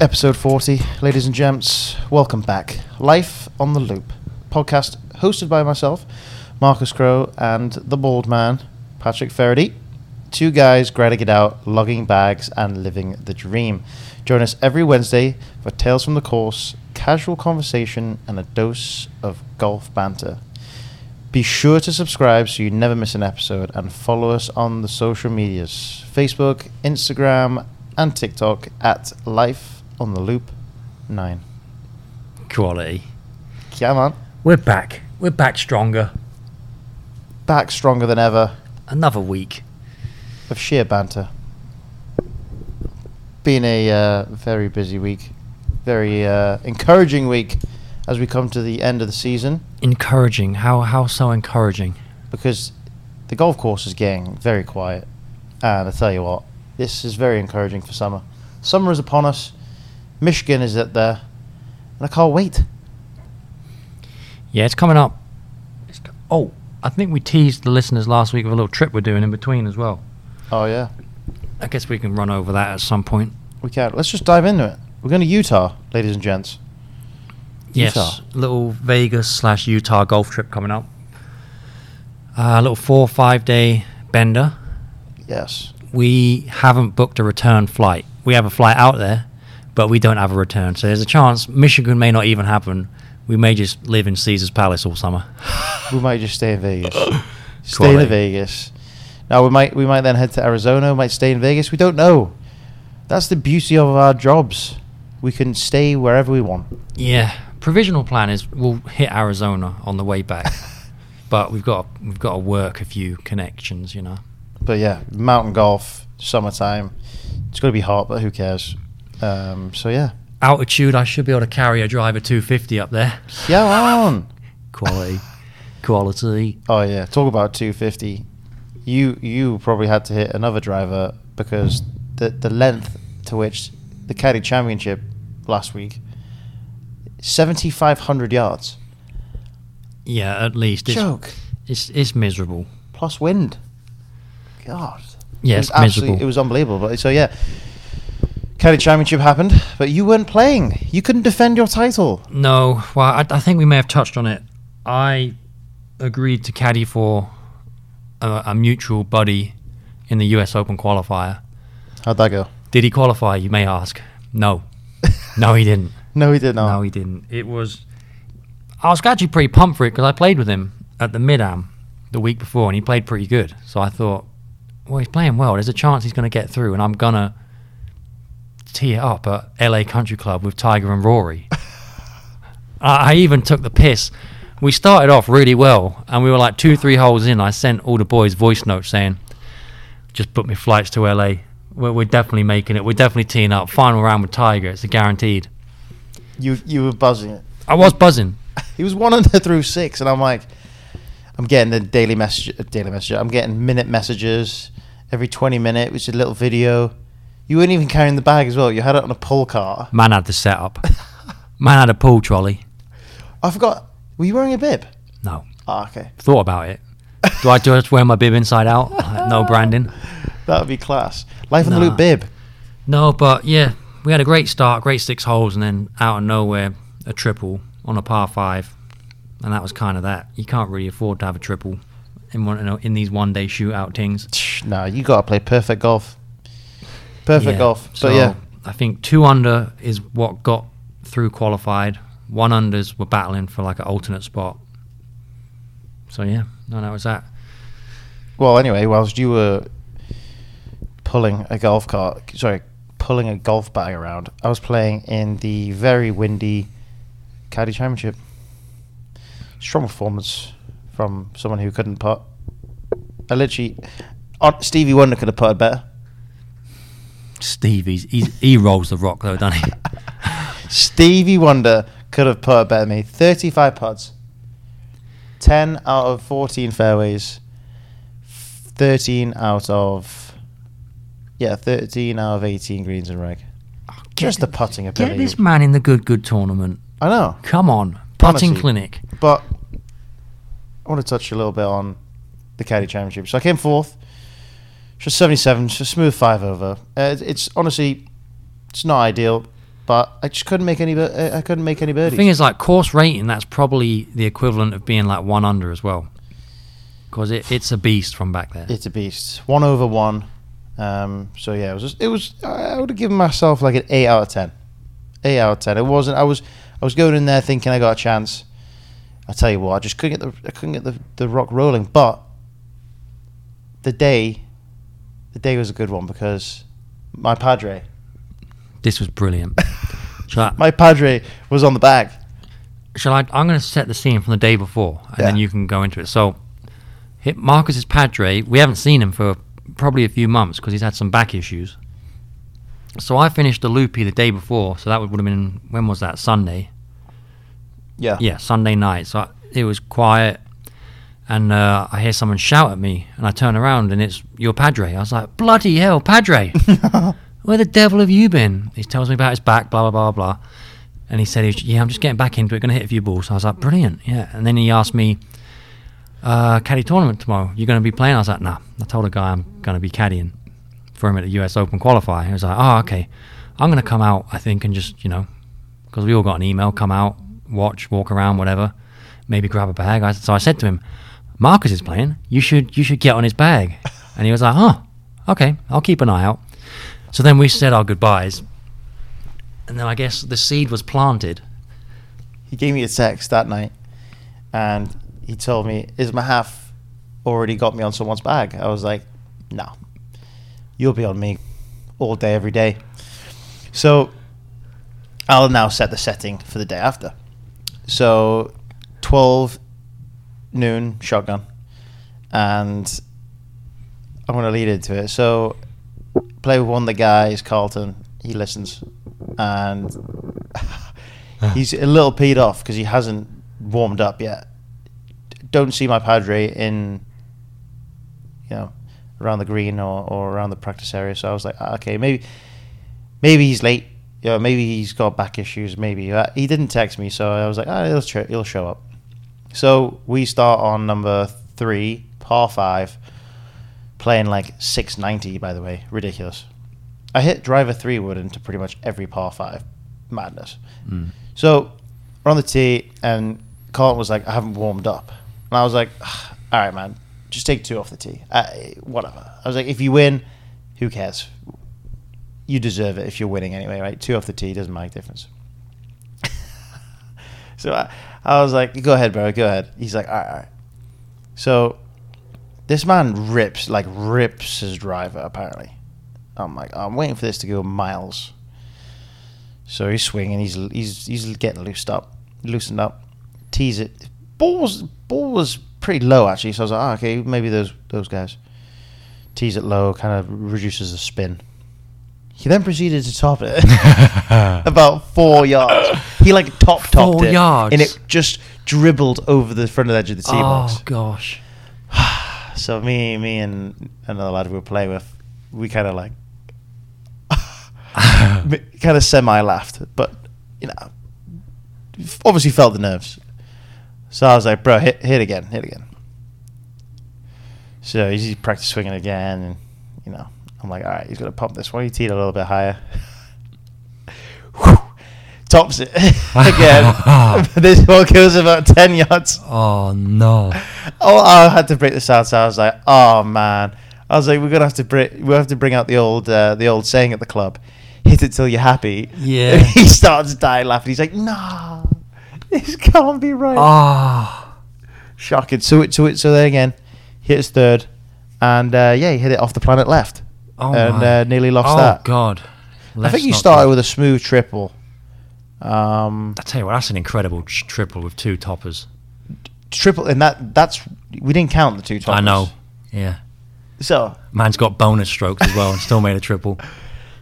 Episode 40, ladies and gents, welcome back. Life on the Loop, podcast hosted by myself, Marcus Crow, and the bald man, Patrick Faraday. Two guys grinding it out, lugging bags, and living the dream. Join us every Wednesday for tales from the course, casual conversation, and a dose of golf banter. Be sure to subscribe so you never miss an episode, and follow us on the social medias, Facebook, Instagram, and TikTok at Life on the Loop 9. Quality. Yeah, man. We're back. We're back stronger. Back stronger than ever. Another week of sheer banter. Been a very busy week. Very encouraging week as we come to the end of the season. Encouraging? How so encouraging? Because the golf course is getting very quiet. And I tell you what, this is very encouraging for summer. Summer is upon us. Michigan is at there. And I can't wait. Yeah, it's coming up. Oh, I think we teased the listeners last week with a little trip we're doing in between as well. Oh, yeah. I guess we can run over that at some point. We can. Let's just dive into it. We're going to Utah, ladies and gents. Yes. Utah. Little Vegas/Utah golf trip coming up. A little 4 or 5 day bender. Yes. We haven't booked a return flight. We have a flight out there, but we don't have a return. So there's a chance Michigan may not even happen. We may just live in Caesar's Palace all summer. We might just stay in Vegas. Stay in Vegas. Now we might then head to Arizona. We might stay in Vegas. We don't know. That's the beauty of our jobs. We can stay wherever we want. Yeah. Provisional plan is we'll hit Arizona on the way back, but we've got to work a few connections, you know. But yeah, mountain golf, summertime. It's going to be hot, but who cares? So yeah. Altitude, I should be able to carry a driver 250 up there. Yeah, on. Quality. Oh yeah, talk about 250. You probably had to hit another driver because the length to which the Caddy Championship last week, 7,500 yards. Yeah, at least. Joke. It's miserable. Plus wind. God. Yes, yeah, miserable. It was unbelievable. But so yeah, Caddy Championship happened, but you weren't playing. You couldn't defend your title. No. Well, I think we may have touched on it. I agreed to caddy for a mutual buddy in the US Open qualifier. How'd that go? Did he qualify? You may ask. No. No, he didn't. No, he did not. No, he didn't. I was actually pretty pumped for it because I played with him at the Mid-Am the week before, and he played pretty good. So I thought, well, he's playing well. There's a chance he's going to get through, and I'm going to tee it up at LA Country Club with Tiger and Rory. I even took the piss. We started off really well, and we were like 2-3 holes in. I sent all the boys voice notes saying, just book me flights to LA. We're definitely making it. We're definitely teeing up. Final round with Tiger. It's a guaranteed. You were buzzing it. I was buzzing. He was 1 under through 6, and I'm like, I'm getting the daily message. I'm getting minute messages every 20 minutes, which is a little video. You weren't even carrying the bag as well. You had it on a pull cart. Man had the setup. Man had a pull trolley. I forgot. Were you wearing a bib? No. Oh, okay. Thought about it. Do I just wear my bib inside out? No branding. That would be class. Life on the Loop bib. No, but yeah, we had a great start, great 6 holes, and then out of nowhere, a triple on a par 5. And that was kind of that. You can't really afford to have a triple in these one-day shootout things. No, you got to play perfect golf. Perfect golf. But so yeah, I think 2 under is what got through qualified. 1 unders were battling for like an alternate spot. So yeah, no, that was that. Well, anyway, whilst you were pulling a golf bag around, I was playing in the very windy Caddy Championship. Strong performance from someone who couldn't putt. Stevie Wonder could have putted better. Stevie, he rolls the rock though, doesn't he? Stevie Wonder could have putted better than me. 35 putts, 10 out of 14 fairways, 13 out of 18 greens and reg. Oh, just the putting ability. Get this man in the good tournament. I know. Come on. Putting honestly, clinic. But I want to touch a little bit on the Caddy Championship. So I came 4th. Just 77, just a smooth 5 over. It's honestly, it's not ideal. But I just couldn't make any. I couldn't make any birdies. The thing is, like, course rating, that's probably the equivalent of being like one under as well, because it's a beast from back there. It's a beast. 1/1. So yeah, it was. I would have given myself like an 8 out of 10. 8 out of 10. It wasn't. I was going in there thinking I got a chance. I tell you what, I just couldn't get the rock rolling. But the day was a good one because my padre. This was brilliant. My padre was on the bag. I'm going to set the scene from the day before, and then you can go into it. So, Marcus's padre, we haven't seen him for probably a few months because he's had some back issues. So I finished the loopy the day before, so that would have been, when was that, Sunday? Yeah. Yeah, Sunday night. So it was quiet, and I hear someone shout at me, and I turn around, and it's your padre. I was like, bloody hell, padre. Where the devil have you been? He tells me about his back, blah, blah, blah, blah. And he said, yeah, I'm just getting back into it, going to hit a few balls. So I was like, brilliant, yeah. And then he asked me, caddy tournament tomorrow, you going to be playing? I was like, nah. I told a guy I'm going to be caddying for him at the US Open qualifier. He was like, oh, okay. I'm going to come out, I think, and just, because we all got an email, come out, watch, walk around, whatever, maybe grab a bag. So I said to him, Marcus is playing. You should get on his bag. And he was like, oh, okay, I'll keep an eye out. So then we said our goodbyes, and then I guess the seed was planted. He gave me a text that night, and he told me, is Mahaf already got me on someone's bag? I was like, no, you'll be on me all day, every day. So I'll now set the setting for the day after. So 12 noon, shotgun, and I'm going to lead into it. So play with one of the guys, Carlton. He listens, and he's a little peed off because he hasn't warmed up yet. Don't see my padre in, around the green or around the practice area. So I was like, okay, maybe he's late. Maybe he's got back issues. Maybe he didn't text me, so I was like, he'll show up. So we start on number 3, par 5. Playing like 690, by the way, ridiculous. I hit driver 3 wood into pretty much every par 5, madness. Mm. So we're on the tee, and Carlton was like, I haven't warmed up. And I was like, all right, man, just take 2 off the tee, whatever. I was like, if you win, who cares? You deserve it if you're winning anyway, right? 2 off the tee doesn't make a difference. So I was like, go ahead, bro, go ahead. He's like, all right. So this man rips his driver, apparently. I'm like, I'm waiting for this to go miles. So he's swinging, he's getting loosened up, tees it. Ball was pretty low, actually, so I was like, okay, maybe those guys. Tees it low, kind of reduces the spin. He then proceeded to top it about 4 yards. He like topped it. 4 yards. And it just dribbled over the front edge of the tee box. Oh, gosh. So me and another lad we were playing with, we kind of like kind of semi-laughed, but obviously felt the nerves. So I was like, bro, hit again. So he's practice swinging again, and I'm like, all right, he's gonna pump this. Why don't you tee it a little bit higher? Whew, tops it again. This one goes about 10 yards. Oh, no. Oh, I had to break this out. So I was like, oh, man. I was like, we're going to have to bring out the old saying at the club, hit it till you're happy. Yeah. And he starts dying laughing. He's like, no, this can't be right. Oh. Shocking. So there again, hit his third. And, he hit it off the planet left. Oh, and nearly lost that. Oh, God. I think he started with a smooth triple. I tell you what, that's an incredible triple with 2 toppers. Triple, and that's we didn't count the 2 toppers. I know, yeah. So man's got bonus strokes as well, and still made a triple.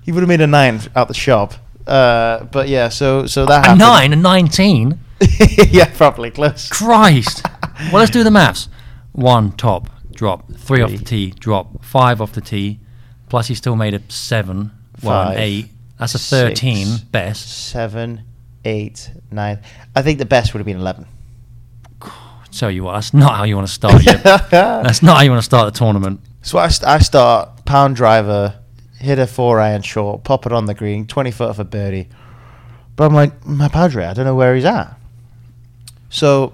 He would have made a 9 out the shop, but yeah. So that happened. 9, a 19. Yeah, probably close. Christ. Well, let's do the maths. 1 top drop, 3 off the tee drop, 5 off the tee. Plus, he still made a 7, 5, 8. That's a 13 6, best. 7, 8, 9. I think the best would have been 11. Tell you what, that's not how you want to start. That's not how you want to start the tournament. So I start pound driver, hit a 4 iron short, pop it on the green, 20 foot for birdie. But I'm like, my Padre, I don't know where he's at. So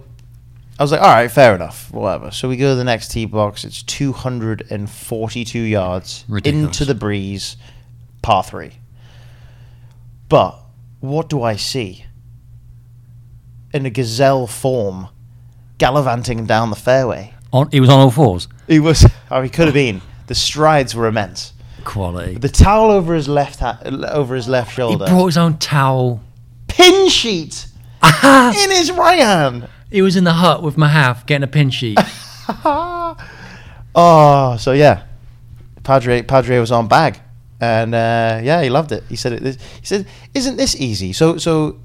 I was like, all right, fair enough, whatever. So we go to the next tee box. It's 242 yards into the breeze, par three. But what do I see? In a gazelle form, gallivanting down the fairway. He was on all fours? He was. Oh, he could have been. The strides were immense. Quality. The towel over his left shoulder. He brought his own towel. Pin sheet in his right hand. He was in the hut with Mahaff getting a pin sheet. Oh, so yeah, Padre was on bag, and yeah, he loved it. He said, "Isn't this easy?" So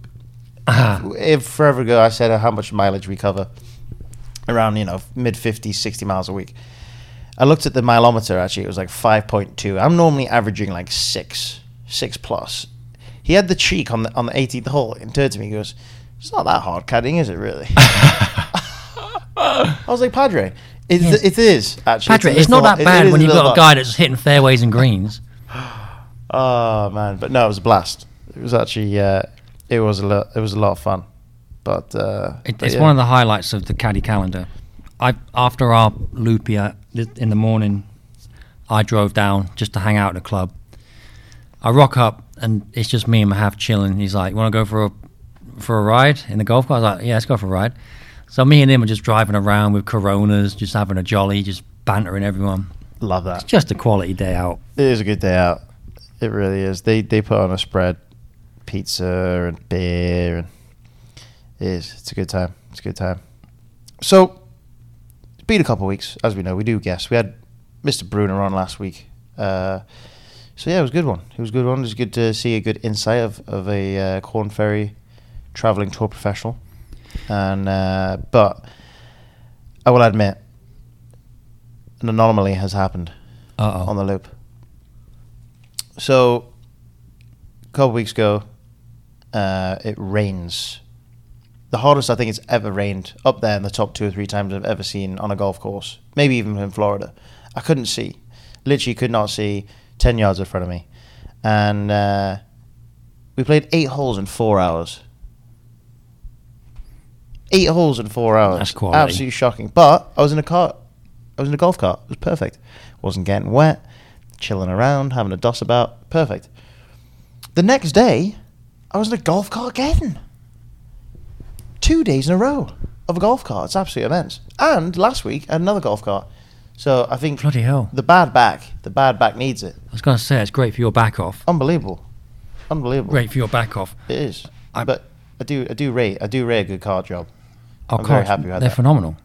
if forever ago, I said how much mileage we cover, around mid 50s, 60 miles a week. I looked at the mileometer. Actually, it was like 5.2. I'm normally averaging like six plus. He had the cheek on the 18th hole and turned to me. He goes, "It's not that hard caddying, is it really?" I was like, Padre, it is actually. Padre, it's not that bad when you've got a guy that's hitting fairways and greens. Oh man, but no, it was a blast. It was actually it was a lot of fun. But it's one of the highlights of the caddy calendar. After our loop here in the morning, I drove down just to hang out at a club. I rock up and it's just me and Mahaff chilling. He's like, "You want to go for a ride in the golf cart?" I was like, "Yeah, let's go for a ride." So me and him are just driving around with Coronas, just having a jolly, just bantering everyone. Love that. It's just a quality day out. It is a good day out. It really is. They put on a spread, pizza and beer, and it's a good time. It's a good time. So it's been a couple of weeks, as we know. We do guess. We had Mr. Bruner on last week. So yeah, it was a good one. It was good to see a good insight of a Corn Ferry traveling tour professional, and but I will admit an anomaly has happened on the loop. So a couple of weeks ago, it rains. The hardest I think it's ever rained up there, in the top 2 or 3 times I've ever seen on a golf course, maybe even in Florida. I couldn't see, literally could not see 10 yards in front of me, and we played 8 holes in 4 hours. 8 holes in 4 hours. That's quality. Absolutely shocking. But I was in a cart. I was in a golf cart. It was perfect. Wasn't getting wet. Chilling around, having a doss about. Perfect. The next day, I was in a golf cart again. 2 days in a row of a golf cart. It's absolutely immense. And last week, another golf cart. So I think bloody hell, the bad back needs it. I was going to say, it's great for your back off. Unbelievable. Great for your back off. It is. But I do rate a good cart job. I'm very happy about that. They're phenomenal.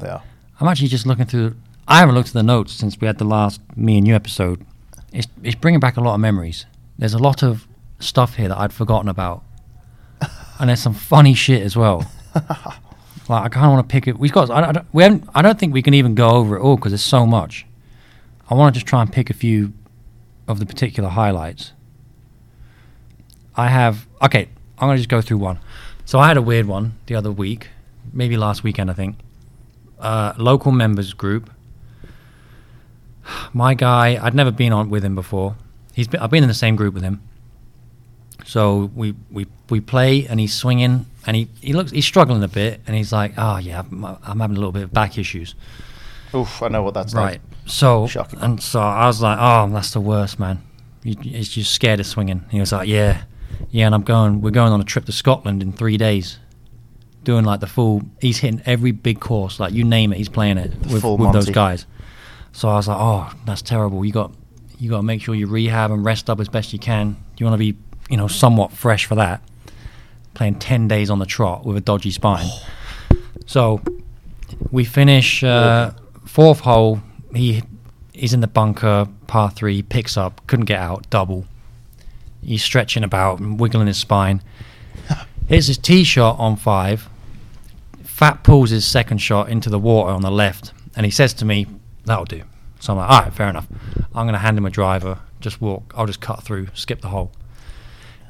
They are. I'm actually just looking through. I haven't looked at the notes since we had the last me and you episode. It's bringing back a lot of memories. There's a lot of stuff here that I'd forgotten about, and there's some funny shit as well. Like I kind of want to pick it. We've got. I don't think we can even go over it all because there's so much. I want to just try and pick a few of the particular highlights. I have. Okay. I'm going to just go through one. So I had a weird one the other week, maybe last weekend, I think. Local members group. My guy, I'd never been on with him before. I've been in the same group with him. So we play and he's swinging and he's struggling a bit and he's like, "Oh yeah, I'm having a little bit of back issues." Oof, I know what that's like. Right. So, shocking. And so I was like, "Oh, that's the worst, man. You're scared of swinging." He was like, "Yeah. Yeah, and we're going on a trip to Scotland in 3 days." Doing like the full, he's hitting every big course, like you name it, he's playing it with those guys. So I was like, "Oh, that's terrible. You got to make sure you rehab and rest up as best you can. You want to be, somewhat fresh for that." Playing 10 days on the trot with a dodgy spine. So we finish fourth hole. He's in the bunker, par three, picks up, couldn't get out, double. He's stretching about and wiggling his spine. Hits his tee shot on 5. Fat pulls his second shot into the water on the left. And he says to me, "That'll do." So I'm like, "All right, fair enough. I'm going to hand him a driver. Just walk. I'll just cut through, skip the hole."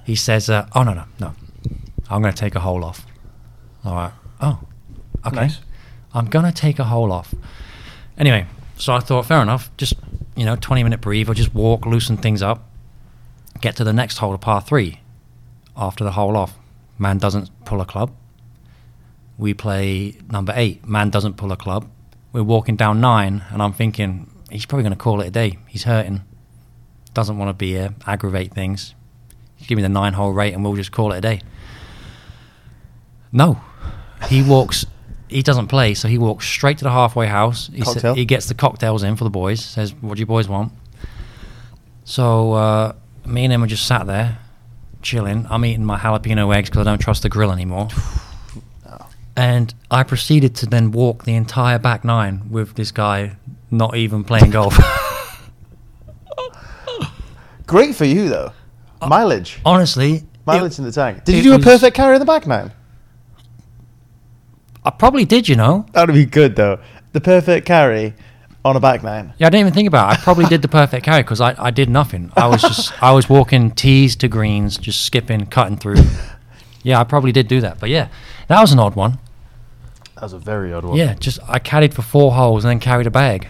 He says, "Oh, no. I'm going to take a hole off." All right. Oh, okay. Nice. I'm going to take a hole off. Anyway, so I thought, fair enough. Just, 20-minute breather. Just walk, loosen things up. Get to the next hole, to par 3. after the hole off. Man doesn't pull a club. We play number 8. Man doesn't pull a club. We're walking down 9, and I'm thinking, he's probably going to call it a day. He's hurting. Doesn't want to be here. Aggravate things. Give me the 9-hole rate, and we'll just call it a day. No. He walks. He doesn't play, so he walks straight to the halfway house. He gets the cocktails in for the boys. Says, what do you boys want? So me and him were just sat there, chilling. I'm eating my jalapeno eggs because I don't trust the grill anymore. And I proceeded to then walk the entire back 9 with this guy not even playing golf. Great for you, though. Mileage. Honestly. Mileage in the tank. Did you do a perfect carry in the back 9? I probably did, you know. That would be good, though. The perfect carry on a back 9. Yeah, I didn't even think about it. I probably did the perfect carry because I did nothing. I was walking tees to greens, just skipping, cutting through. Yeah, I probably did do that. But yeah, that was an odd one. That was a very odd one. Yeah, just I caddied for 4 holes and then carried a bag.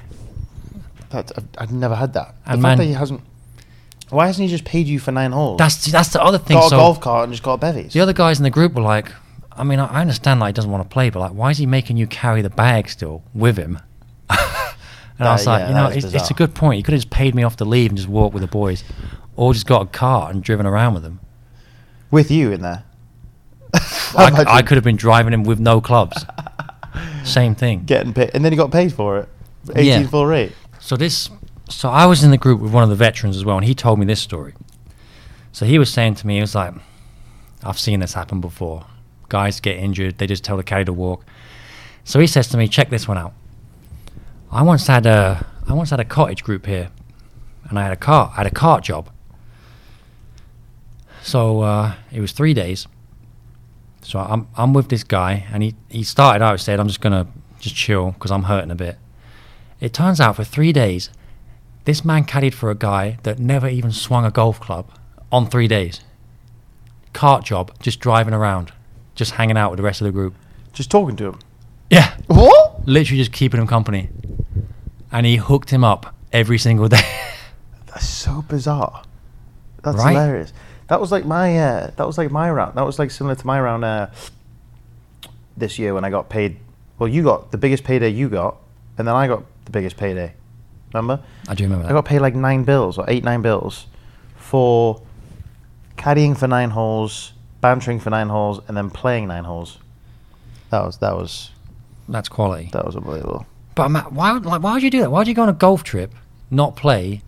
I've never had that. And the fact that he hasn't... Why hasn't he just paid you for 9 holes? That's the other thing. Got a golf cart and just got bevies. The other guys in the group were like, I mean, I understand like he doesn't want to play, but like, why is he making you carry the bag still with him? And I was like, you know, it's a good point. He could have just paid me off the leave and just walked with the boys, or just got a cart and driven around with them. With you in there. I could have been driving him with no clubs. Same thing. Getting paid, and then he got paid for it. 18 full rate. So I was in the group with one of the veterans as well, and he told me this story. So he was saying to me, he was like, I've seen this happen before. Guys get injured, they just tell the caddy to walk. So he says to me, check this one out. I once had a cottage group here, and I had a cart job. So it was 3 days. So I'm with this guy, and he started out, said, I'm just going to just chill because I'm hurting a bit. It turns out for 3 days, this man caddied for a guy that never even swung a golf club on 3 days. Cart job, just driving around, just hanging out with the rest of the group. Just talking to him? Yeah. What? Literally just keeping him company. And he hooked him up every single day. That's so bizarre. That's right? Hilarious. That was like my round. That was like similar to my round this year when I got paid. Well, you got the biggest payday you got, and then I got the biggest payday. Remember? I do remember that. I got paid like 9 bills for caddying for 9 holes, bantering for 9 holes, and then playing 9 holes. That's quality. That was unbelievable. But Matt, why would you do that? Why would you go on a golf trip, not play,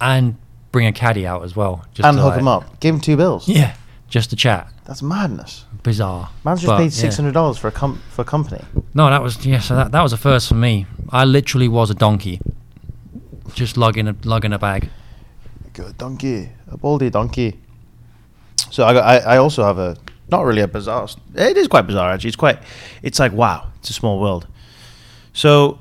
and bring a caddy out as well? Just and hook him up. Give him 2 bills. Yeah. Just to chat. That's madness. Bizarre. Man's just paid $600 for a company. No, that was a first for me. I literally was a donkey. Just lugging a bag. Good donkey. A baldy donkey. So I also have a, not really a bizarre, it is quite bizarre actually. It's like, wow, it's a small world. So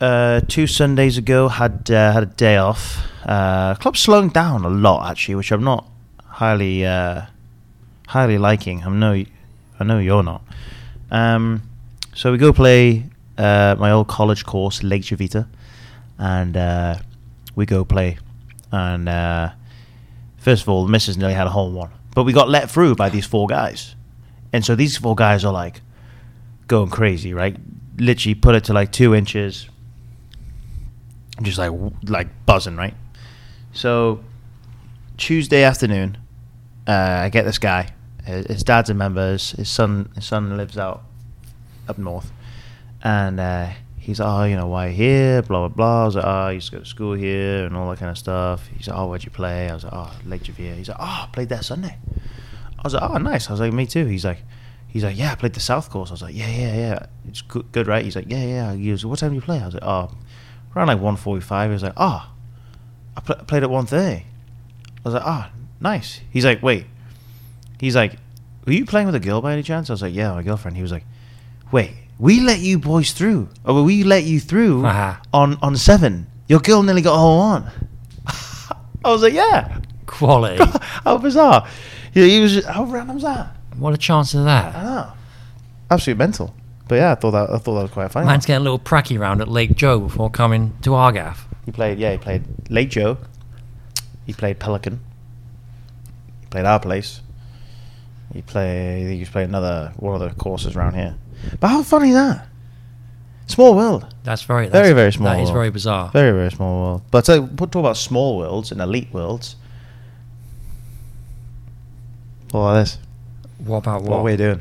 2 Sundays ago, had a day off. Club's slowing down a lot actually, which I'm not highly liking. I know you're not. So we go play my old college course, Lake Jovita. And we go play. And first of all, the missus nearly had a hole in one. But we got let through by these 4 guys. And so these 4 guys are like going crazy, right? Literally put it to like 2 inches. Just like buzzing, right? So Tuesday afternoon, I get this guy. His dad's a member. His son lives out up north. And... he's like, oh, you know, why are you here? Blah, blah, blah. I was like, oh, I used to go to school here and all that kind of stuff. He's like, oh, where'd you play? I was like, oh, Lake Jovita. He's like, oh, I played there Sunday. I was like, oh, nice. I was like, me too. He's like, yeah, I played the South Course. I was like, yeah. It's good, right? He's like, yeah. He was like, what time do you play? I was like, oh, around like 1:45. He was like, oh, I played at 1:30. I was like, oh, nice. He's like, wait. He's like, were you playing with a girl by any chance? I was like, yeah, my girlfriend. He was like, wait. We let you boys through. Or we let you through on 7. Your girl nearly got a hole on. I was like, yeah. Quality. God, how bizarre. He was just, how random's that? What a chance of that. I know. Absolute mental. But yeah, I thought that was quite funny. Man's getting a little pracky round at Lake Joe before coming to Argaff. He played Lake Joe. He played Pelican. He played our place. You play another one of the courses around here. But how funny is that? Small world. That's very, very small. That is world. Very bizarre. Very, very small world. But we'll talk about small worlds and elite worlds. What about this? What about what? What we're doing.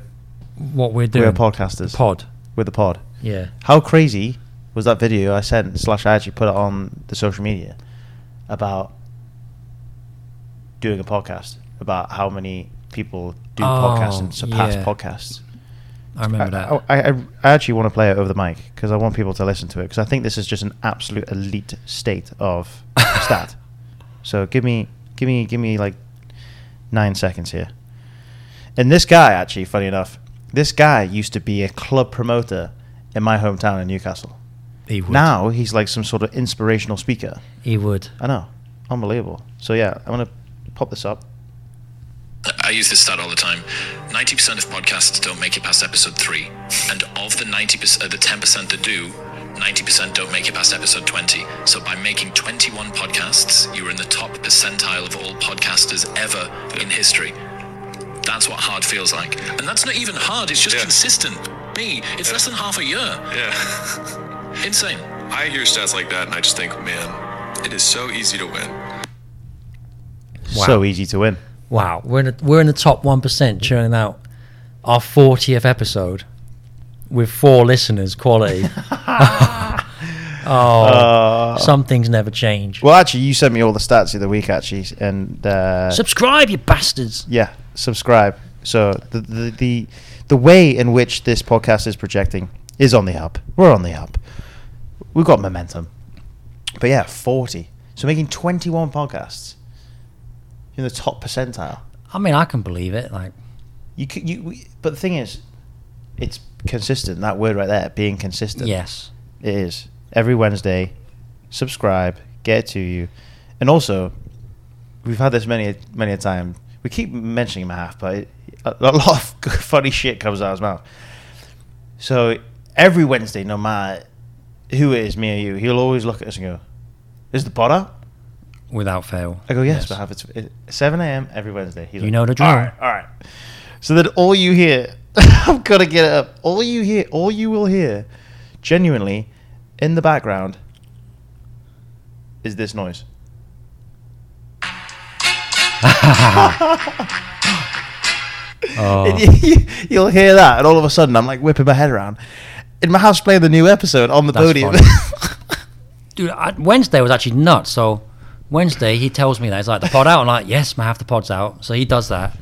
What we're doing. We're podcasters. The pod. We're the pod. Yeah. How crazy was that video I sent, / I actually put it on the social media, about doing a podcast, about how many people do podcasts and surpass podcasts. I remember that. I actually want to play it over the mic because I want people to listen to it, because I think this is just an absolute elite state of stat. So give me like 9 seconds here. And this guy, actually, funny enough, this guy used to be a club promoter in my hometown in Newcastle. He would. Now he's like some sort of inspirational speaker. He would. I know. Unbelievable. So yeah, I'm going to pop this up. I use this stat all the time. 90% of podcasts don't make it past episode 3, and of the 90%, the 10% that do, 90% don't make it past episode 20. So by making 21 podcasts, you are in the top percentile of all podcasters ever in history. That's what hard feels like, and that's not even hard. It's just consistent. Me, it's less than half a year. Yeah, insane. I hear stats like that, and I just think, man, it is so easy to win. Wow. So easy to win. Wow, we're in the top 1% churning out our 40th episode with 4 listeners quality. Some things never change. Well, actually, you sent me all the stats the other week, actually, and subscribe, you bastards. Yeah, subscribe. So the way in which this podcast is projecting is on the up. We're on the up. We've got momentum. But yeah, 40. So making 21 podcasts. In the top percentile. I mean, I can believe it. Like, but the thing is, it's consistent. That word right there, being consistent. Yes, it is. Every Wednesday, subscribe, get it to you, and also, we've had this many a time. We keep mentioning him half, but a lot of good, funny shit comes out of his mouth. So every Wednesday, no matter who it is, me or you, he'll always look at us and go, "Is the pod out?" Without fail. I go, yes. But it's 7 a.m. every Wednesday. He's know the drill. All right. So that all you hear, I've got to get it up. All you will hear, genuinely, in the background, is this noise. You'll hear that, and all of a sudden, I'm like whipping my head around. In my house, playing the new episode on the podium. Dude, Wednesday was actually nuts, so... Wednesday, he tells me that. He's like, the pod out? I'm like, yes, man, half the pod's out. So he does that.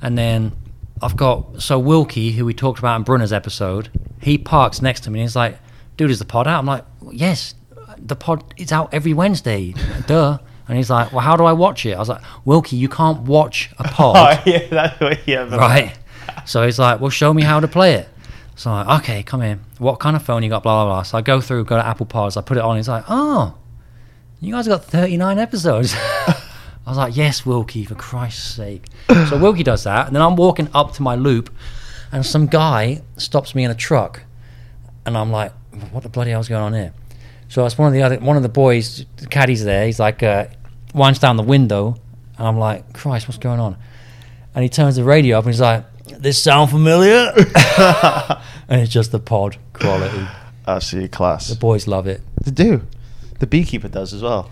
And then I've got... So Wilkie, who we talked about in Brunner's episode, he parks next to me and he's like, dude, is the pod out? I'm like, yes, the pod is out every Wednesday. Duh. And he's like, well, how do I watch it? I was like, Wilkie, you can't watch a pod. Right? So he's like, well, show me how to play it. So I'm like, okay, come in. What kind of phone you got? Blah, blah, blah. So I go to Apple Pods. I put it on. He's like, oh... You guys got 39 episodes. I was like, yes, Wilkie, for Christ's sake. So Wilkie does that, and then I'm walking up to my loop, and some guy stops me in a truck, and I'm like, what the bloody hell's going on here? So it's one of the boys, the caddy's there. He's like, winds down the window, and I'm like, Christ, what's going on? And he turns the radio up, and he's like, this sound familiar? And it's just the pod quality. Absolute class. The boys love it. They do. The beekeeper does as well.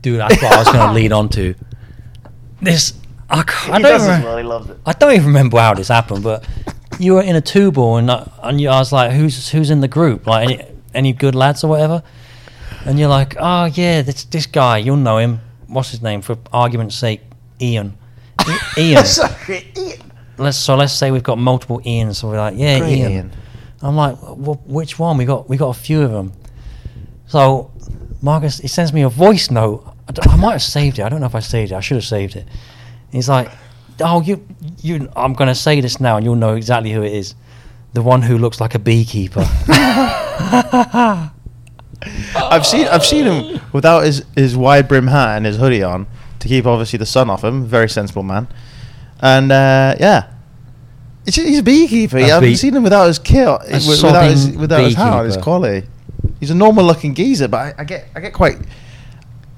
Dude, that's what I was going to lead on to. This, he loves it. I don't even remember how this happened, but you were in a 2-ball and I was like, who's in the group? Like, any good lads or whatever? And you're like, oh yeah, this guy, you'll know him. What's his name? For argument's sake, Ian. Ian. Sorry, Ian. Let's say we've got multiple Ians, so we're like, yeah, great Ian. I'm like, well, which one? We got a few of them. So... Marcus, he sends me a voice note. I might have saved it. I don't know if I saved it. I should have saved it. He's like, oh, I'm going to say this now, and you'll know exactly who it is. The one who looks like a beekeeper. I've seen him without his wide brim hat and his hoodie on to keep, obviously, the sun off him. Very sensible man. And, yeah. He's a beekeeper. I've seen him without his kit, without his hat on, his collie. He's a normal-looking geezer, but I get quite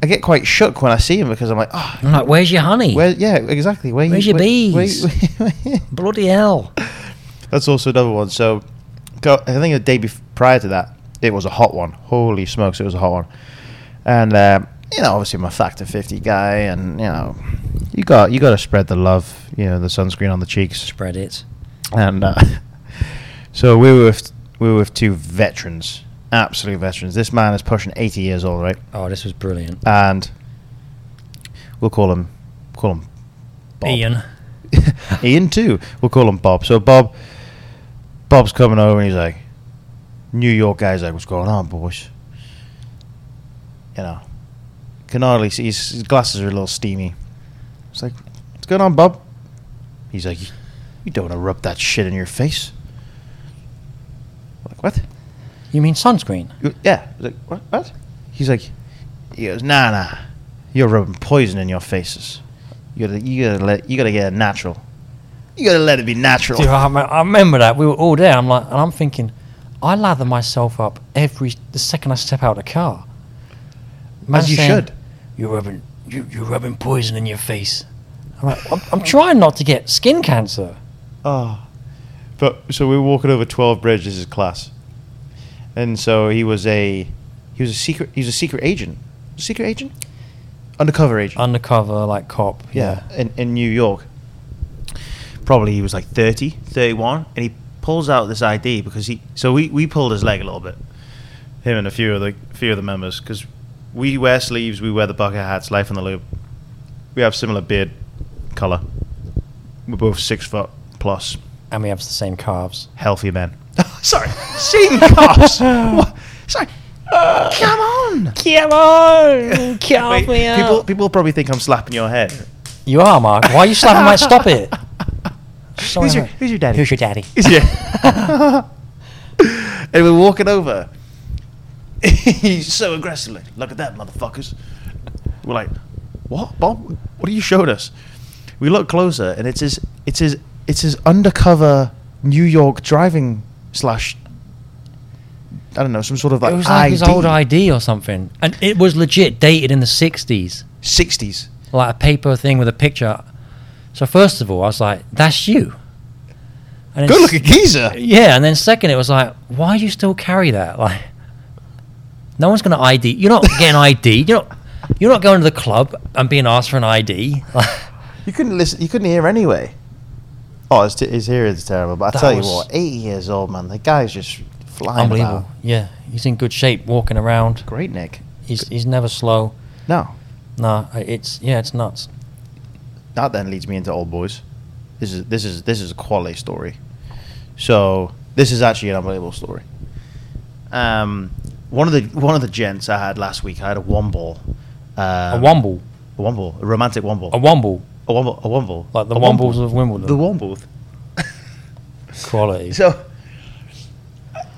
I get quite shook when I see him because I'm like, oh. I'm like, where's your honey? Exactly. Where's your bees? Bloody hell. That's also another one. So I think the day prior to that, it was a hot one. Holy smokes, it was a hot one. And, obviously I'm a factor 50 guy and, you got to spread the love, the sunscreen on the cheeks. Spread it. And so we were with two veterans. Absolute veterans. This man is pushing 80 years old, right? Oh, this was brilliant. And we'll call him Bob. Ian. Ian too. We'll call him Bob. So Bob's coming over and he's like, New York guy's like, what's going on, boys? Can hardly see. His glasses are a little steamy. It's like, what's going on, Bob? He's like, you don't want to rub that shit in your face. I'm like, what? You mean sunscreen? Yeah. I was like, what? He's like, he goes, nah. You're rubbing poison in your faces. You gotta get it natural. You gotta let it be natural. Dude, I remember that. We were all there. I'm like, and I'm thinking, I lather myself up the second I step out of the car. As you should. You're rubbing poison in your face. I'm like, I'm trying not to get skin cancer. Oh. But so we were walking over 12 Bridge. This is class. And so he was a secret agent, undercover like cop. Yeah. In New York. Probably he was like 30, 31, and he pulls out this ID because we pulled his leg a little bit, him and a few of the members, because we wear sleeves, we wear the bucket hats, Life on the Loop. We have similar beard color. We're both 6 foot plus, and we have the same calves. Healthy men. Sorry, same calves. Sorry, come on, count me out. People probably think I'm slapping your head. You are, Mark. Why are you slapping my? Stop it. Who's your daddy? Who's your daddy? Yeah. And we're walking over. He's so aggressively. Look at that, motherfuckers. We're like, what, Bob? What are you showing us? We look closer, and it's his undercover New York driving / I don't know, some sort of like ID. It was like ID. His old ID or something. And it was legit dated in the 60s. 60s? Like a paper thing with a picture. So first of all, I was like, that's you. And good looking geezer. Yeah, and then second, it was like, why do you still carry that? Like, no one's going to ID. You're not getting ID. You're not going to the club and being asked for an ID. You couldn't listen. You couldn't hear anyway. Oh, his hearing's terrible, but I tell you what, 80 years old, man, the guy's just flying. Unbelievable. About. Yeah, he's in good shape, walking around. Great, Nick. He's never slow. No, it's nuts. That then leads me into old boys. This is a quality story. So this is actually an unbelievable story. One of the gents I had last week, I had a womble. A romantic womble. A womble. Like the wombles of Wimbledon. The womble. Quality. So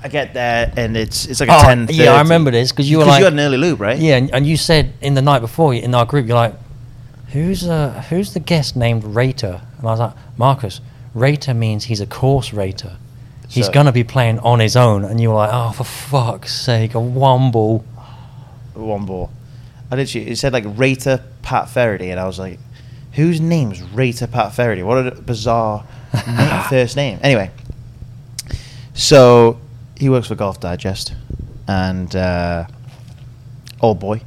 I get there and it's like a 10:30. Yeah, I remember this because you were like, you had an early loop, right? Yeah, and you said in the night before in our group, you're like, who's the guest named Rater? And I was like, Marcus, Rater means he's a course rater. He's gonna be playing on his own. And you were like, oh, for fuck's sake, a womble. A womble. I literally, it said like Rater Pat Faraday, and I was like, whose name's Rater Pat Faraday? What a bizarre first name. Anyway, so he works for Golf Digest, and old boy,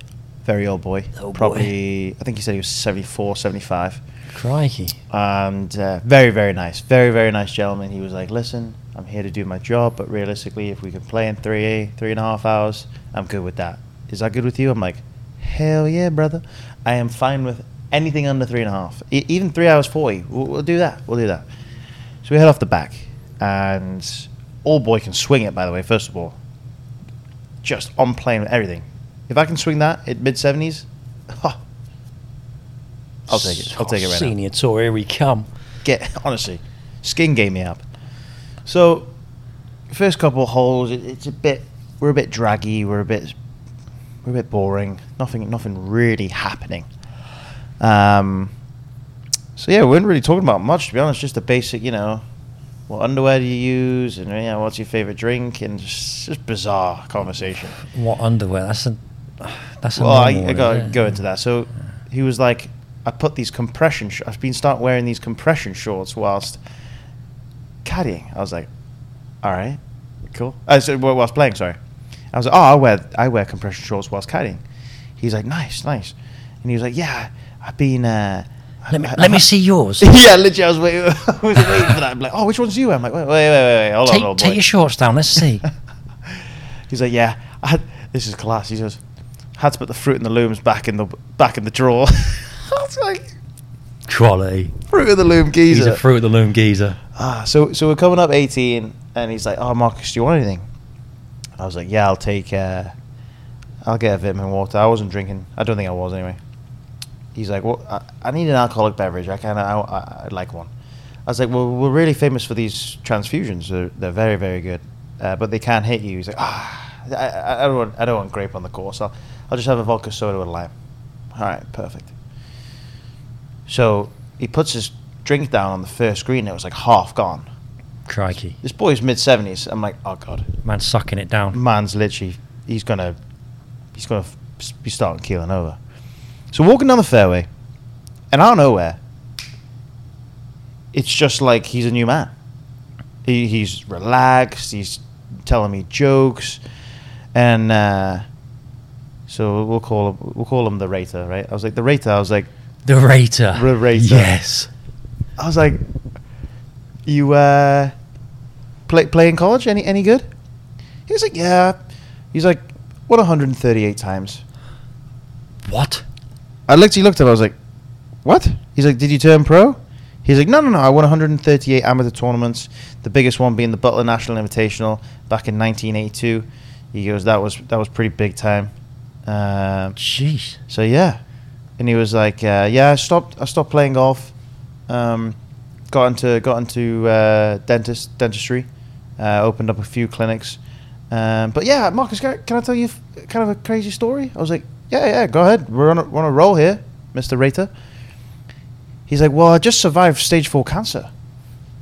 very old boy. Oh, probably, boy. I think he said he was 74, 75. Crikey. And very, very nice. Very, very nice gentleman. He was like, listen, I'm here to do my job, but realistically, if we can play in 3.5 hours, I'm good with that. Is that good with you? I'm like, hell yeah, brother. I am fine with anything under 3.5, even 3 hours 40. We'll do that. So we head off the back, and old boy can swing it. By the way, first of all, just on plane with everything. If I can swing that at mid-70s, I'll take it. I'll take it right now. Senior tour, here we come. Honestly, skin gave me up. So, first couple of holes, it's a bit. We're a bit draggy. We're a bit boring. Nothing really happening. So yeah, we weren't really talking about much, to be honest. Just the basic, what underwear do you use, and what's your favorite drink, and just bizarre conversation. What underwear? That's That's well, I gotta go into that. So he was like, I put these compression. I've been start wearing these compression shorts whilst caddying. I was like, all right, cool. I said, whilst playing, sorry. I was like, oh, I wear compression shorts whilst caddying. He's like, nice. And he was like, yeah, I've been. Let me see yours. Yeah, literally, I was waiting for that. I'm like, oh, which ones do you wear? I'm like, wait, hold on, take your shorts down. Let's see. He's like, yeah, this is class. He says, had to put the fruit in the looms back in the drawer. I was like, quality fruit of the loom geezer. He's a fruit of the loom geezer. So we're coming up 18, and he's like, oh, Marcus, do you want anything? I was like, yeah, I'll get a vitamin water. I wasn't drinking. I don't think I was anyway. He's like, well, I need an alcoholic beverage. I'd like one. I was like, well, we're really famous for these transfusions. They're very, very good, but they can't hit you. He's like, I don't want grape on the course. I'll just have a vodka soda with a lime. All right, perfect. So he puts his drink down on the first green. It was like half gone. Crikey. This boy's mid-70s. I'm like, oh god. Man's sucking it down. Man's literally, he's gonna be starting keeling over. So walking down the fairway, and out of nowhere, it's just like he's a new man. He's relaxed. He's telling me jokes, and so we'll call him the Rater, right? I was like, the Rater. I was like, the Rater. The Rater. Yes. I was like, you play in college? Any good? He was like, yeah. He's like, what, 138 times? What? He looked at me, I was like, what? He's like, did you turn pro? He's like, no. I won 138 amateur tournaments, the biggest one being the Butler National Invitational back in 1982. He goes, that was pretty big time. Jeez. So, yeah. And he was like, yeah, I stopped playing golf. Got into dentistry. Opened up a few clinics. But, yeah, Marcus, can I tell you kind of a crazy story? I was like, yeah, go ahead. We're on a roll here, Mr. Rater. He's like, well, I just survived stage 4 cancer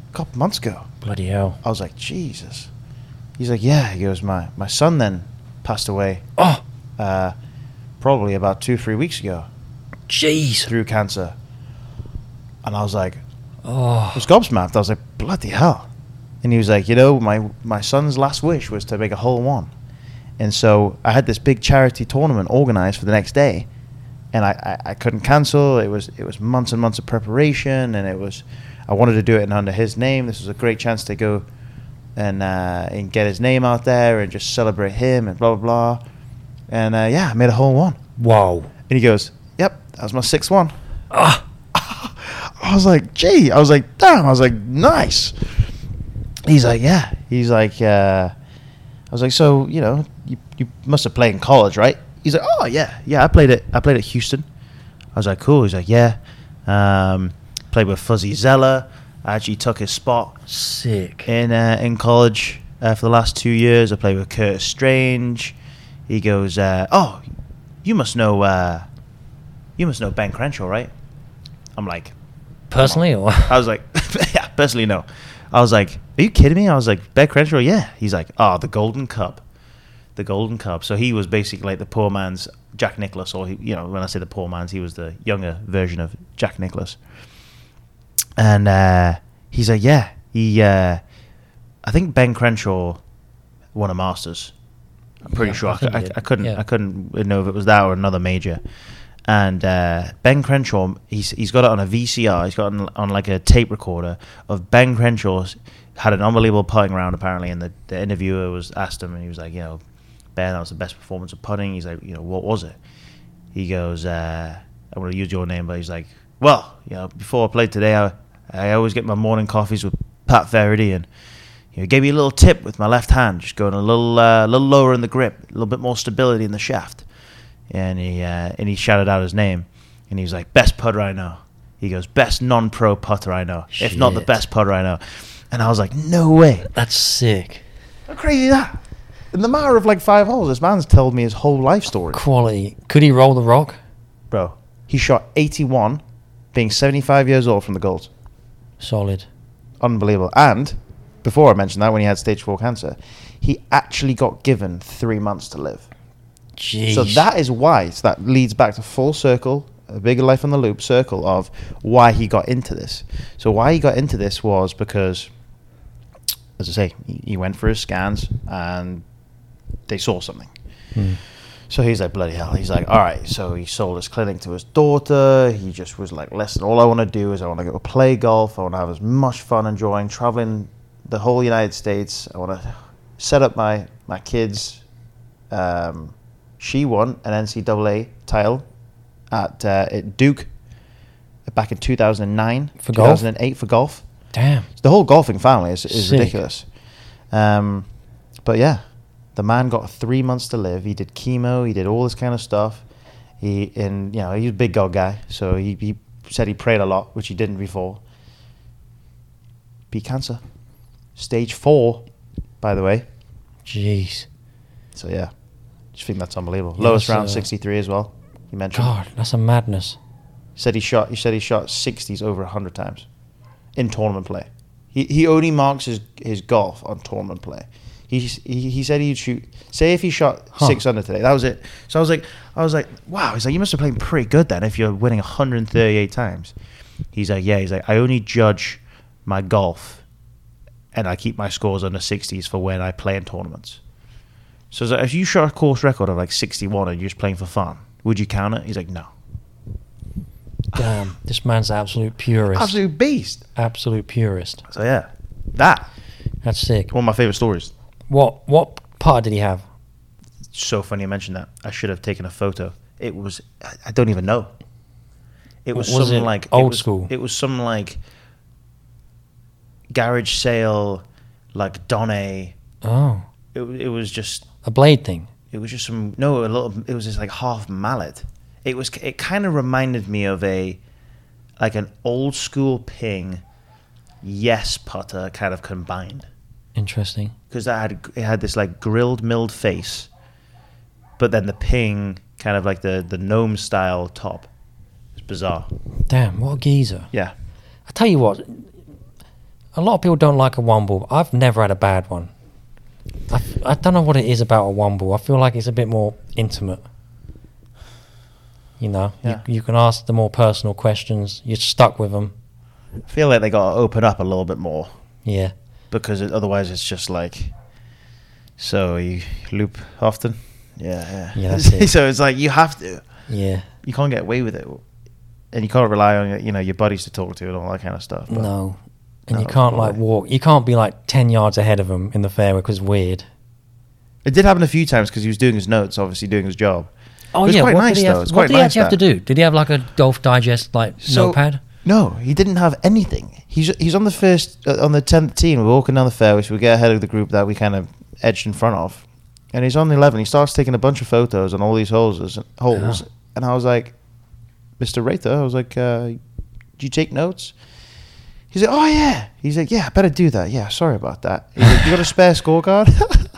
a couple months ago. Bloody hell. I was like, Jesus. He's like, yeah. He goes, my son then passed away probably about 2-3 weeks ago. Jeez. Through cancer. And I was like, I was gobsmacked. I was like, bloody hell. And he was like, you know, my son's last wish was to make a hole in one. And so I had this big charity tournament organized for the next day, and I couldn't cancel. It was months and months of preparation, and I wanted to do it under his name. This was a great chance to go and get his name out there and just celebrate him and blah, blah, blah. And I made a hole in one. Wow. And he goes, yep, that was my 6th one. I was like, gee. I was like, damn. I was like, nice. He's like, yeah. He's like, I was like, so, you know, you must have played in college, right? He's like, oh, yeah, I played at Houston. I was like, cool. He's like, yeah. Played with Fuzzy Zoeller. I actually took his spot. Sick. In college for the last 2 years. I played with Curtis Strange. He goes, oh, you must know Ben Crenshaw, right? I'm like, personally, or? I was like, yeah, personally, no. I was like, are you kidding me? I was like, Ben Crenshaw, yeah. He's like, oh, the Golden Cup. The Golden Cup. So he was basically like the poor man's Jack Nicklaus, or, you know, when I say the poor man's, he was the younger version of Jack Nicklaus. And he's like, yeah. I think Ben Crenshaw won a Masters. I'm pretty sure. I couldn't know if it was that or another major. And Ben Crenshaw, he's got it on a VCR. He's got it on like a tape recorder of Ben Crenshaw's had an unbelievable putting round apparently, and the interviewer was asked him, and he was like, you know, Ben, that was the best performance of putting. He's like, you know, what was it? He goes, I want to use your name, but he's like, well, you know, before I played today, I always get my morning coffees with Pat Faraday, and you know, gave me a little tip with my left hand, just going a little lower in the grip, a little bit more stability in the shaft. And he shouted out his name, and he was like, best putter I know. He goes, best non-pro putter I know. Shit. If not the best putter I know. And I was like, no way. That's sick. How crazy is that? In the matter of like 5 holes, this man's told me his whole life story. Quality. Could he roll the rock? Bro, he shot 81, being 75 years old from the Golds. Solid. Unbelievable. And before I mentioned that, when he had stage 4 cancer, he actually got given 3 months to live. Jeez. So that is why. So that leads back to full circle, a big Life on the Loop circle of why he got into this. So why he got into this was because, as I say, he went for his scans and they saw something. Hmm. So he's like, bloody hell. He's like, all right. So he sold his clinic to his daughter. He just was like, listen, all I want to do is I want to go play golf. I want to have as much fun enjoying traveling the whole United States. I want to set up my kids. She won an NCAA title at Duke back in 2009. For 2008 golf? For golf. Damn. So the whole golfing family is ridiculous. But yeah. The man got 3 months to live. He did chemo. He did all this kind of stuff. He was a big God guy, so he said he prayed a lot, which he didn't before. Beat cancer, stage 4, by the way. Jeez. So yeah, just think that's unbelievable. Yeah, lowest round 63 as well. You mentioned. God, that's a madness. He said he shot 60s over 100 times in tournament play. He only marks his golf on tournament play. He said he'd shoot, say if he shot 6 under today, that was it. So I was like, wow. He's like, you must have played pretty good then if you're winning 138 times. He's like, yeah. He's like, I only judge my golf and I keep my scores under 60s for when I play in tournaments. So I was like, if you shot a course record of like 61 and you're just playing for fun, would you count it? He's like, no. Damn, this man's an absolute purist. Absolute beast. Absolute purist. So yeah, that's sick. One of my favorite stories. What part did he have? So funny you mentioned that. I should have taken a photo. It was, I don't even know. It was something like old school. It was some like garage sale, like Donne. Oh. It was just a blade thing. It was just it was just like half mallet. It kind of reminded me of an old school ping, yes putter kind of combined. Interesting. Because it had this like grilled milled face, but then the ping kind of like the gnome style top. It's bizarre. Damn, what a geezer. Yeah. I tell you what, a lot of people don't like a one ball. I've never had a bad one. I don't know what it is about a one ball. I feel like it's a bit more intimate. You know, yeah. You can ask the more personal questions. You're stuck with them. I feel like they got to open up a little bit more. Yeah. Because otherwise it's just like, so you loop often? Yeah, that's it. So it's like you have to. Yeah. You can't get away with it. And you can't rely on your buddies to talk to and all that kind of stuff. But no. And you can't like walk. You can't be like 10 yards ahead of him in the fairway because it's weird. It did happen a few times because he was doing his notes, obviously doing his job. Oh, yeah. It was quite nice though. What did he actually have to do? Did he have like a Golf Digest notepad? No, he didn't have anything. He's on the tenth team. We're walking down the fairway, so we get ahead of the group that we kind of edged in front of, and he's on the 11. He starts taking a bunch of photos on all these holes, yeah. And I was like, Mr. Rater, I was like, do you take notes? He's like, oh yeah. He's like, yeah, I better do that. Yeah, sorry about that. He's like, you got a spare scorecard?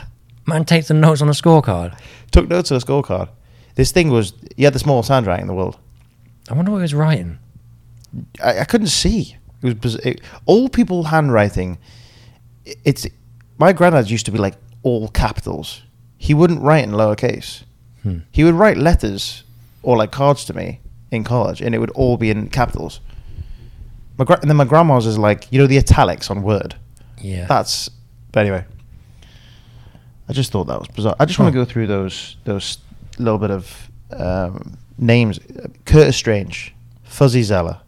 Man takes the notes on a scorecard. Took notes on a scorecard. This thing was, he had the smallest handwriting in the world. I wonder what he was writing. I couldn't see. It was old people handwriting. It's my granddad used to be like all capitals. He wouldn't write in lowercase. He would write letters or like cards to me in college, and it would all be in capitals. And then my grandma's is like the italics on Word. Yeah, that's. But anyway, I just thought that was bizarre. I just want to go through those little bit of names: Curtis Strange, Fuzzy Zoeller.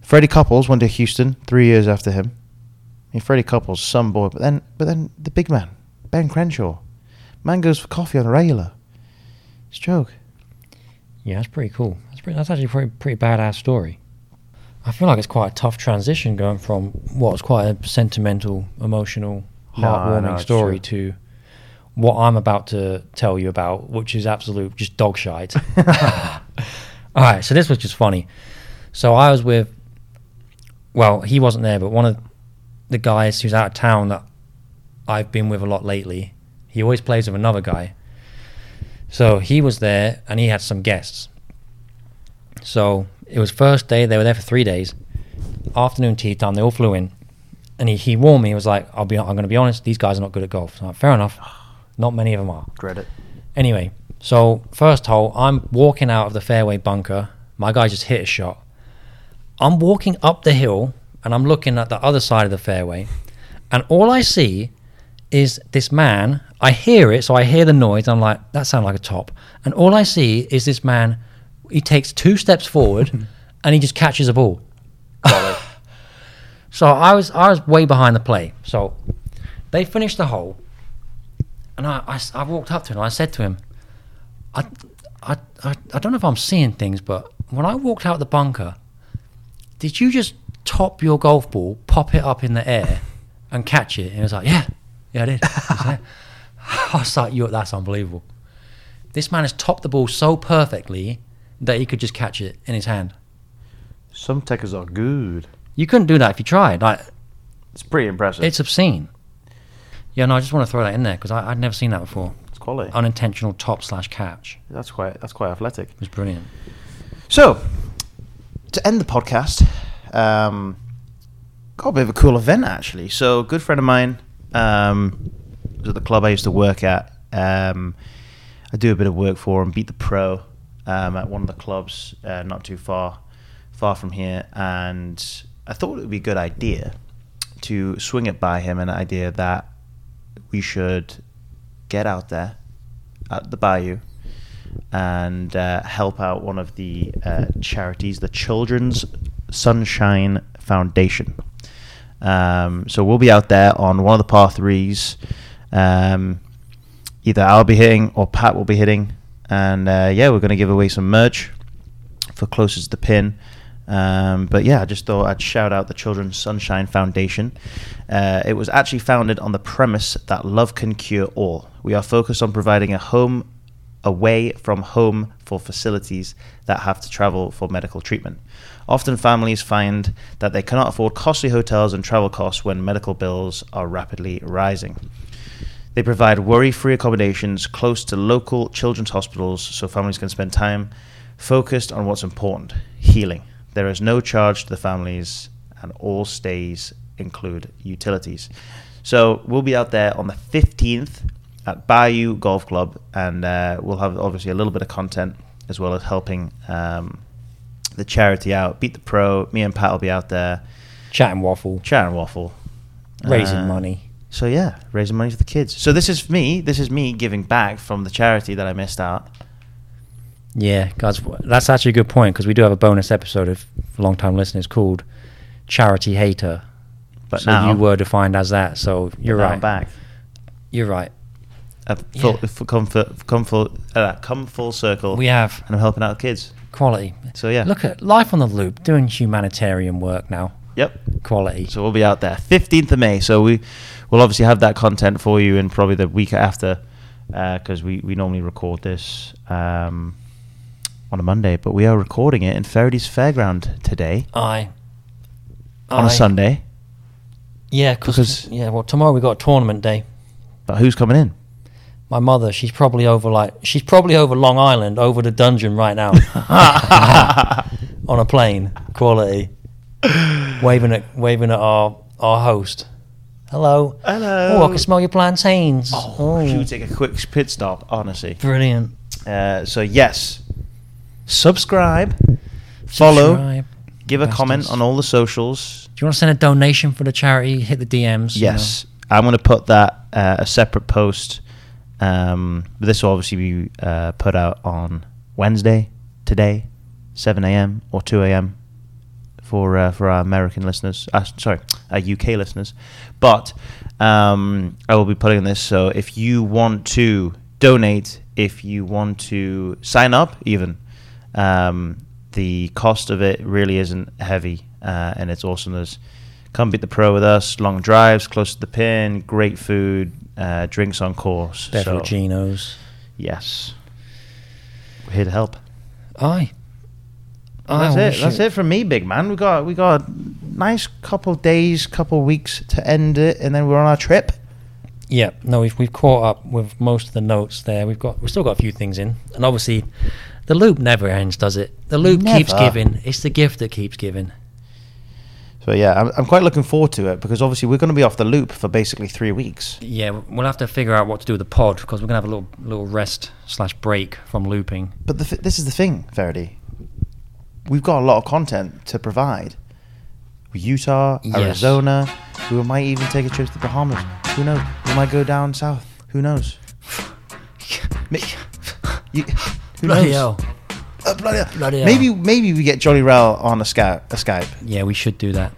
Freddie Couples went to Houston 3 years after him. I mean, Freddie Couples, some boy, but then the big man, Ben Crenshaw. Man goes for coffee on the regular. It's a joke. Yeah, that's pretty cool. That's actually a pretty badass story. I feel like it's quite a tough transition going from what was quite a sentimental, emotional, heartwarming story to what I'm about to tell you about, which is absolute just dog shite. All right, so this was just funny. So I was with... Well, he wasn't there, but one of the guys who's out of town that I've been with a lot lately, he always plays with another guy. So he was there, and he had some guests. So it was first day. They were there for 3 days. Afternoon tea time, they all flew in. And he warned me. He was like, I'm going to be honest, these guys are not good at golf. So I'm like, fair enough. Not many of them are. Dread it. Anyway, so first hole, I'm walking out of the fairway bunker. My guy just hit a shot. I'm walking up the hill and I'm looking at the other side of the fairway. And all I see is this man. I hear it, so I hear the noise. I'm like, that sounds like a top. And all I see is this man. He takes two steps forward and he just catches a ball. So I was way behind the play. So they finished the hole. And I walked up to him and I said to him, I don't know if I'm seeing things, but when I walked out the bunker, did you just top your golf ball, pop it up in the air and catch it? And he was like, yeah, I did. I was like, that's unbelievable. This man has topped the ball so perfectly that he could just catch it in his hand. Some techers are good. You couldn't do that if you tried. Like, it's pretty impressive. It's obscene. Yeah, no, I just want to throw that in there because I'd never seen that before. It's quality. Unintentional top/catch. That's quite athletic. It's brilliant. So, to end the podcast, got a bit of a cool event actually. So, a good friend of mine was at the club I used to work at. I do a bit of work for him, beat the pro at one of the clubs not too far from here. And I thought it would be a good idea to swing it by him, an idea that we should get out there at the Bayou and help out one of the charities, the Children's Sunshine Foundation. So we'll be out there on one of the par threes. Either I'll be hitting or Pat will be hitting. And we're going to give away some merch for closest to the pin. But yeah, I just thought I'd shout out the Children's Sunshine Foundation. It was actually founded on the premise that love can cure all. We are focused on providing a home away from home for facilities that have to travel for medical treatment. Often families find that they cannot afford costly hotels and travel costs when medical bills are rapidly rising. They provide worry-free accommodations close to local children's hospitals so families can spend time focused on what's important, healing. There is no charge to the families, and all stays include utilities. So we'll be out there on the 15th at Bayou Golf Club, and we'll have obviously a little bit of content as well as helping the charity out. Beat the Pro. Me and Pat will be out there. Chat and waffle. Raising money. So yeah, raising money for the kids. So this is me. This is me giving back from the charity that I missed out. Yeah, guys, that's actually a good point because we do have a bonus episode for long-time listeners called Charity Hater. But so now, you were defined as that, so you're right. I'm back. You're right. I've come full circle. We have. And I'm helping out kids. Quality. So, yeah. Look at Life on the Loop, doing humanitarian work now. Yep. Quality. So we'll be out there 15th of May. So we'll obviously have that content for you in probably the week after because we normally record this on a Monday, but we are recording it in Faraday's Fairground today. On a Sunday. Yeah, because tomorrow we got a tournament day. But who's coming in? My mother. She's probably over Long Island, over the dungeon right now, on a plane. Quality, waving at our host. Hello. Oh, I can smell your plantains. Oh. She would take a quick pit stop. Honestly, brilliant. So yes. Subscribe, follow, give a comment on all the socials. Do you want to send a donation for the charity? Hit the DMs. Yes. You know. I'm going to put that a separate post. This will obviously be put out on Wednesday, today, 7 a.m. or 2 a.m. for our American listeners. Our UK listeners. But I will be putting this. So if you want to donate, if you want to sign up even, the cost of it really isn't heavy, and it's awesome. There's Come Beat the Pro with us, long drives, close to the pin, great food, drinks on course. Definitely so, Geno's. Yes. We're here to help. Aye. That's it from me, big man. We got a nice couple days, couple weeks to end it, and then we're on our trip. Yeah, no, we've caught up with most of the notes there. We've still got a few things in, and obviously, the loop never ends, does it? The loop never keeps giving. It's the gift that keeps giving. So yeah, I'm quite looking forward to it, because obviously we're going to be off the loop for basically 3 weeks. Yeah, we'll have to figure out what to do with the pod, because we're going to have a little rest / break from looping. But this is the thing, Faraday. We've got a lot of content to provide. Utah, yes. Arizona. We might even take a trip to the Bahamas. Who knows? We might go down south. Who knows? Who knows? Hell. Bloody hell. Maybe we get Jolly Rel on a Skype. Yeah, we should do that.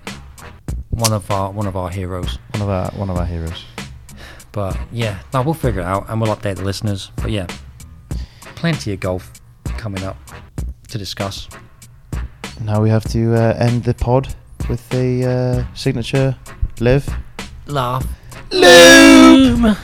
One of our heroes. But yeah, no, we'll figure it out and we'll update the listeners. But yeah, plenty of golf coming up to discuss. Now we have to end the pod with the signature live. Laugh. Loom!